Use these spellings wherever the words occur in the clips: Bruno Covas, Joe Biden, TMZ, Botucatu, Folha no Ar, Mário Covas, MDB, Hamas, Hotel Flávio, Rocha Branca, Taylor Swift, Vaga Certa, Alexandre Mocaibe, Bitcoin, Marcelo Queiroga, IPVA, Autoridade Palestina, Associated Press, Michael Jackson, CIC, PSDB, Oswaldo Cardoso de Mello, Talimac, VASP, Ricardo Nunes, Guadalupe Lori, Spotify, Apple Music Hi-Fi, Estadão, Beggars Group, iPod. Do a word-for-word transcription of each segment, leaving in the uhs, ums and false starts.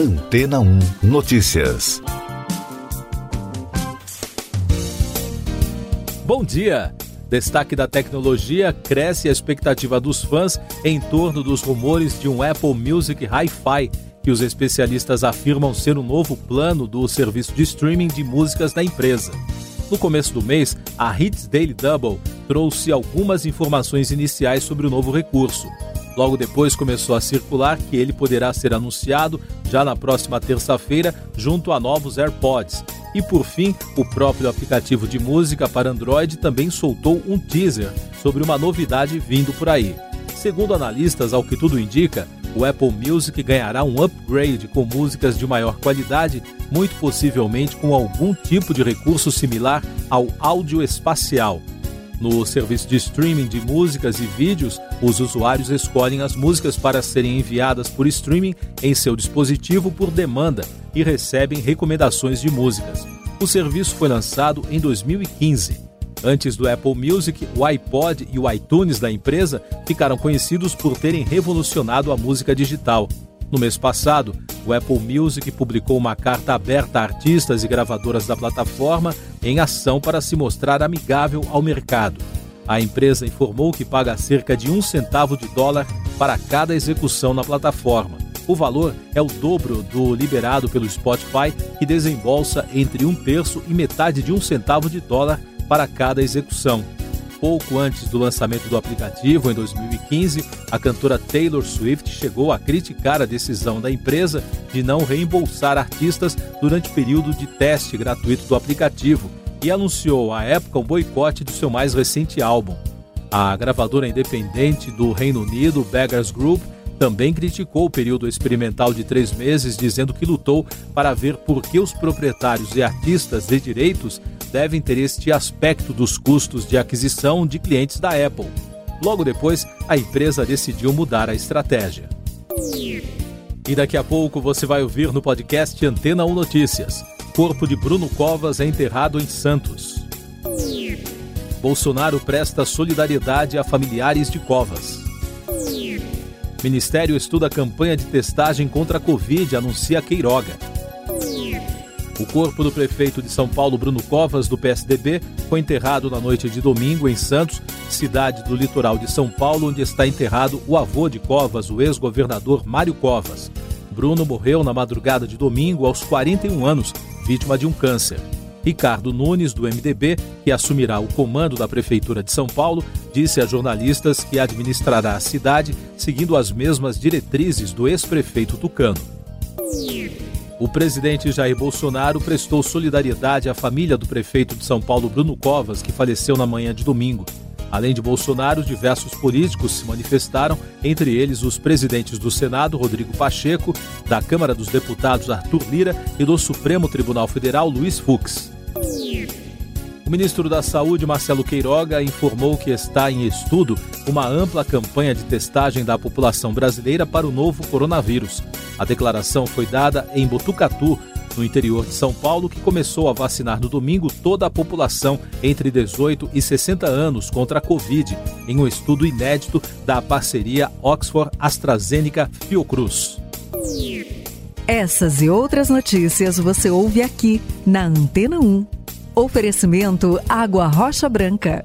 Antena um Notícias. Bom dia! Destaque da tecnologia, cresce a expectativa dos fãs em torno dos rumores de um Apple Music Hi-Fi, que os especialistas afirmam ser o novo plano do serviço de streaming de músicas da empresa. No começo do mês, a Hits Daily Double trouxe algumas informações iniciais sobre o novo recurso. Logo depois começou a circular que ele poderá ser anunciado já na próxima terça-feira junto a novos AirPods. E por fim, o próprio aplicativo de música para Android também soltou um teaser sobre uma novidade vindo por aí. Segundo analistas, ao que tudo indica, o Apple Music ganhará um upgrade com músicas de maior qualidade, muito possivelmente com algum tipo de recurso similar ao áudio espacial. No serviço de streaming de músicas e vídeos, os usuários escolhem as músicas para serem enviadas por streaming em seu dispositivo por demanda e recebem recomendações de músicas. O serviço foi lançado em dois mil e quinze. Antes do Apple Music, o iPod e o iTunes da empresa ficaram conhecidos por terem revolucionado a música digital. No mês passado, o Apple Music publicou uma carta aberta a artistas e gravadoras da plataforma em ação para se mostrar amigável ao mercado. A empresa informou que paga cerca de um centavo de dólar para cada execução na plataforma. O valor é o dobro do liberado pelo Spotify, que desembolsa entre um terço e metade de um centavo de dólar para cada execução. Pouco antes do lançamento do aplicativo, em dois mil e quinze, a cantora Taylor Swift chegou a criticar a decisão da empresa de não reembolsar artistas durante o período de teste gratuito do aplicativo e anunciou à época um boicote do seu mais recente álbum. A gravadora independente do Reino Unido, Beggars Group, também criticou o período experimental de três meses, dizendo que lutou para ver por que os proprietários e artistas de direitos devem ter este aspecto dos custos de aquisição de clientes da Apple. Logo depois, a empresa decidiu mudar a estratégia. E daqui a pouco você vai ouvir no podcast Antena um Notícias. Corpo de Bruno Covas é enterrado em Santos. Bolsonaro presta solidariedade a familiares de Covas. Ministério estuda a campanha de testagem contra a Covid, anuncia Queiroga. O corpo do prefeito de São Paulo, Bruno Covas, do P S D B, foi enterrado na noite de domingo em Santos, cidade do litoral de São Paulo, onde está enterrado o avô de Covas, o ex-governador Mário Covas. Bruno morreu na madrugada de domingo aos quarenta e um anos, vítima de um câncer. Ricardo Nunes, do M D B, que assumirá o comando da Prefeitura de São Paulo, disse a jornalistas que administrará a cidade seguindo as mesmas diretrizes do ex-prefeito tucano. O presidente Jair Bolsonaro prestou solidariedade à família do prefeito de São Paulo, Bruno Covas, que faleceu na manhã de domingo. Além de Bolsonaro, diversos políticos se manifestaram, entre eles os presidentes do Senado, Rodrigo Pacheco, da Câmara dos Deputados, Arthur Lira, e do Supremo Tribunal Federal, Luiz Fux. O ministro da Saúde, Marcelo Queiroga, informou que está em estudo uma ampla campanha de testagem da população brasileira para o novo coronavírus. A declaração foi dada em Botucatu, no interior de São Paulo, que começou a vacinar no domingo toda a população entre dezoito e sessenta anos contra a Covid, em um estudo inédito da parceria Oxford-AstraZeneca-Fiocruz. Essas e outras notícias você ouve aqui na Antena um. Oferecimento Água Rocha Branca.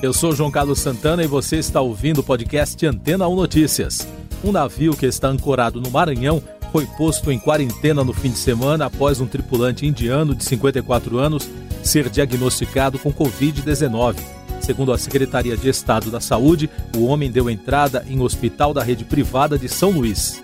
Eu sou João Carlos Santana e você está ouvindo o podcast Antena um Notícias. Um navio que está ancorado no Maranhão foi posto em quarentena no fim de semana após um tripulante indiano de cinquenta e quatro anos ser diagnosticado com covid dezenove. Segundo a Secretaria de Estado da Saúde, o homem deu entrada em hospital da rede privada de São Luís.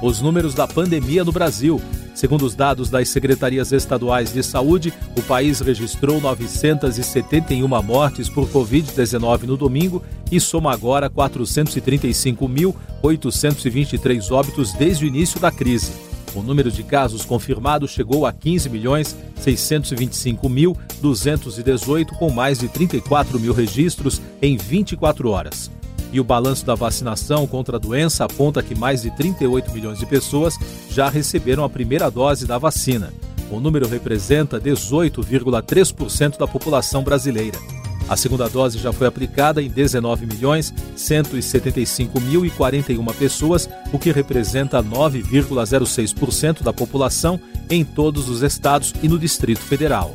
Os números da pandemia no Brasil. Segundo os dados das Secretarias Estaduais de Saúde, o país registrou novecentos e setenta e uma mortes por covid dezenove no domingo e soma agora quatrocentos e trinta e cinco mil, oitocentos e vinte e três óbitos desde o início da crise. O número de casos confirmados chegou a quinze milhões, seiscentos e vinte e cinco mil, duzentos e dezoito, com mais de trinta e quatro mil registros em vinte e quatro horas. E o balanço da vacinação contra a doença aponta que mais de trinta e oito milhões de pessoas já receberam a primeira dose da vacina. O número representa dezoito vírgula três por cento da população brasileira. A segunda dose já foi aplicada em dezenove milhões, cento e setenta e cinco mil e quarenta e uma pessoas, o que representa nove vírgula zero seis por cento da população em todos os estados e no Distrito Federal.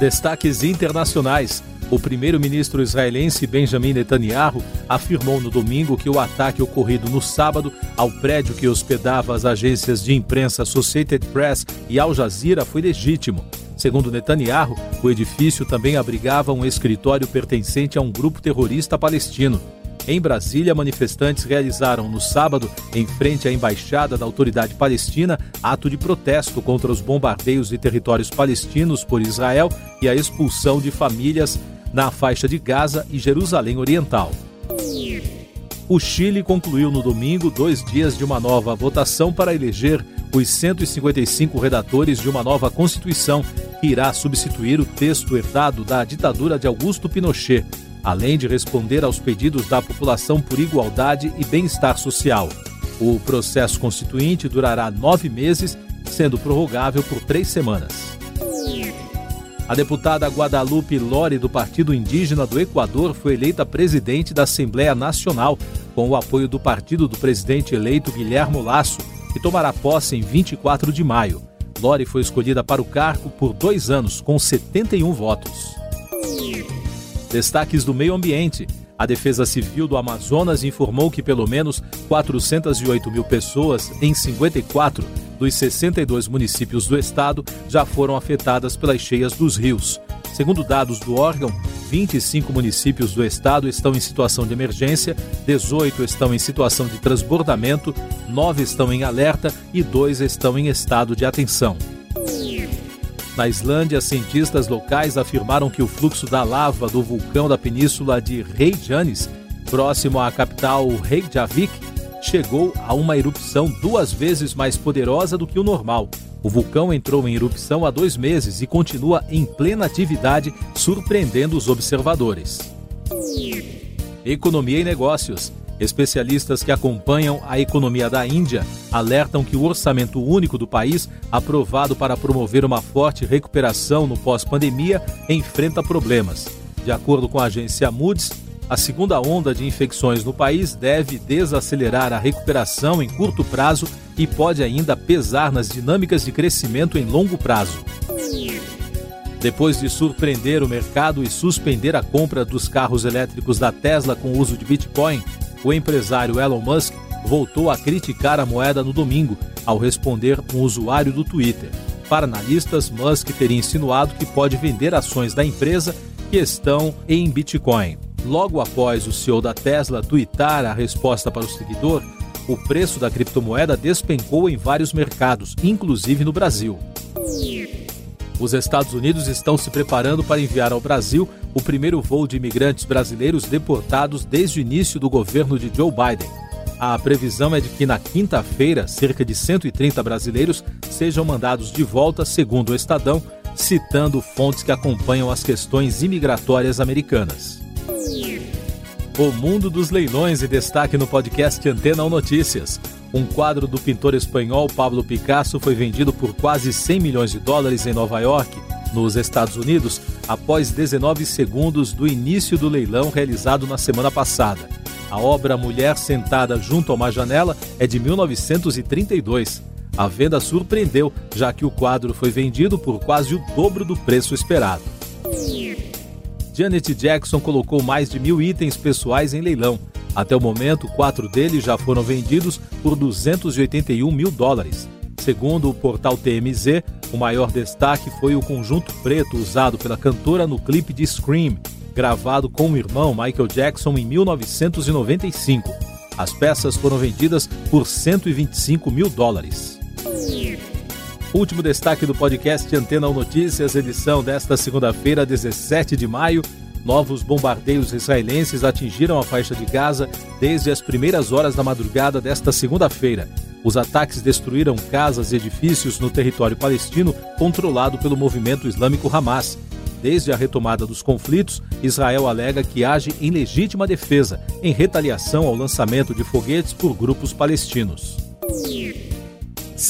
Destaques internacionais. O primeiro-ministro israelense Benjamin Netanyahu afirmou no domingo que o ataque ocorrido no sábado ao prédio que hospedava as agências de imprensa Associated Press e Al Jazeera foi legítimo. Segundo Netanyahu, o edifício também abrigava um escritório pertencente a um grupo terrorista palestino. Em Brasília, manifestantes realizaram no sábado, em frente à Embaixada da Autoridade Palestina, ato de protesto contra os bombardeios de territórios palestinos por Israel e a expulsão de famílias na faixa de Gaza e Jerusalém Oriental. O Chile concluiu no domingo dois dias de uma nova votação para eleger os cento e cinquenta e cinco redatores de uma nova Constituição, que irá substituir o texto herdado da ditadura de Augusto Pinochet, além de responder aos pedidos da população por igualdade e bem-estar social. O processo constituinte durará nove meses, sendo prorrogável por três semanas. A deputada Guadalupe Lori, do Partido Indígena do Equador, foi eleita presidente da Assembleia Nacional, com o apoio do partido do presidente eleito Guillermo Lasso, que tomará posse em vinte e quatro de maio. Lori foi escolhida para o cargo por dois anos, com setenta e um votos. Destaques do meio ambiente. A Defesa Civil do Amazonas informou que pelo menos quatrocentos e oito mil pessoas em cinquenta e quatro dos sessenta e dois municípios do estado já foram afetadas pelas cheias dos rios. Segundo dados do órgão, vinte e cinco municípios do estado estão em situação de emergência, dezoito estão em situação de transbordamento, nove estão em alerta e dois estão em estado de atenção. Na Islândia, cientistas locais afirmaram que o fluxo da lava do vulcão da península de Reykjanes, próximo à capital Reykjavik, chegou a uma erupção duas vezes mais poderosa do que o normal. O vulcão entrou em erupção há dois meses e continua em plena atividade, surpreendendo os observadores. Economia e negócios. Especialistas que acompanham a economia da Índia alertam que o orçamento único do país, aprovado para promover uma forte recuperação no pós-pandemia, enfrenta problemas. De acordo com a agência Moody's, a segunda onda de infecções no país deve desacelerar a recuperação em curto prazo e pode ainda pesar nas dinâmicas de crescimento em longo prazo. Depois de surpreender o mercado e suspender a compra dos carros elétricos da Tesla com o uso de Bitcoin, o empresário Elon Musk voltou a criticar a moeda no domingo, ao responder um usuário do Twitter. Para analistas, Musk teria insinuado que pode vender ações da empresa que estão em Bitcoin. Logo após o C E O da Tesla tweetar a resposta para o seguidor, o preço da criptomoeda despencou em vários mercados, inclusive no Brasil. Os Estados Unidos estão se preparando para enviar ao Brasil o primeiro voo de imigrantes brasileiros deportados desde o início do governo de Joe Biden. A previsão é de que na quinta-feira, cerca de cento e trinta brasileiros sejam mandados de volta, segundo o Estadão, citando fontes que acompanham as questões imigratórias americanas. O mundo dos leilões e destaque no podcast Antena um Notícias. Um quadro do pintor espanhol Pablo Picasso foi vendido por quase cem milhões de dólares em Nova York, nos Estados Unidos, após dezenove segundos do início do leilão realizado na semana passada. A obra Mulher Sentada Junto a uma Janela é de mil novecentos e trinta e dois. A venda surpreendeu, já que o quadro foi vendido por quase o dobro do preço esperado. Janet Jackson colocou mais de mil itens pessoais em leilão. Até o momento, quatro deles já foram vendidos por duzentos e oitenta e um mil dólares. Segundo o portal T M Z, o maior destaque foi o conjunto preto usado pela cantora no clipe de Scream, gravado com o irmão Michael Jackson em mil novecentos e noventa e cinco. As peças foram vendidas por cento e vinte e cinco mil dólares. Último destaque do podcast Antena um Notícias, edição desta segunda-feira, dezessete de maio. Novos bombardeios israelenses atingiram a faixa de Gaza desde as primeiras horas da madrugada desta segunda-feira. Os ataques destruíram casas e edifícios no território palestino controlado pelo movimento islâmico Hamas. Desde a retomada dos conflitos, Israel alega que age em legítima defesa, em retaliação ao lançamento de foguetes por grupos palestinos.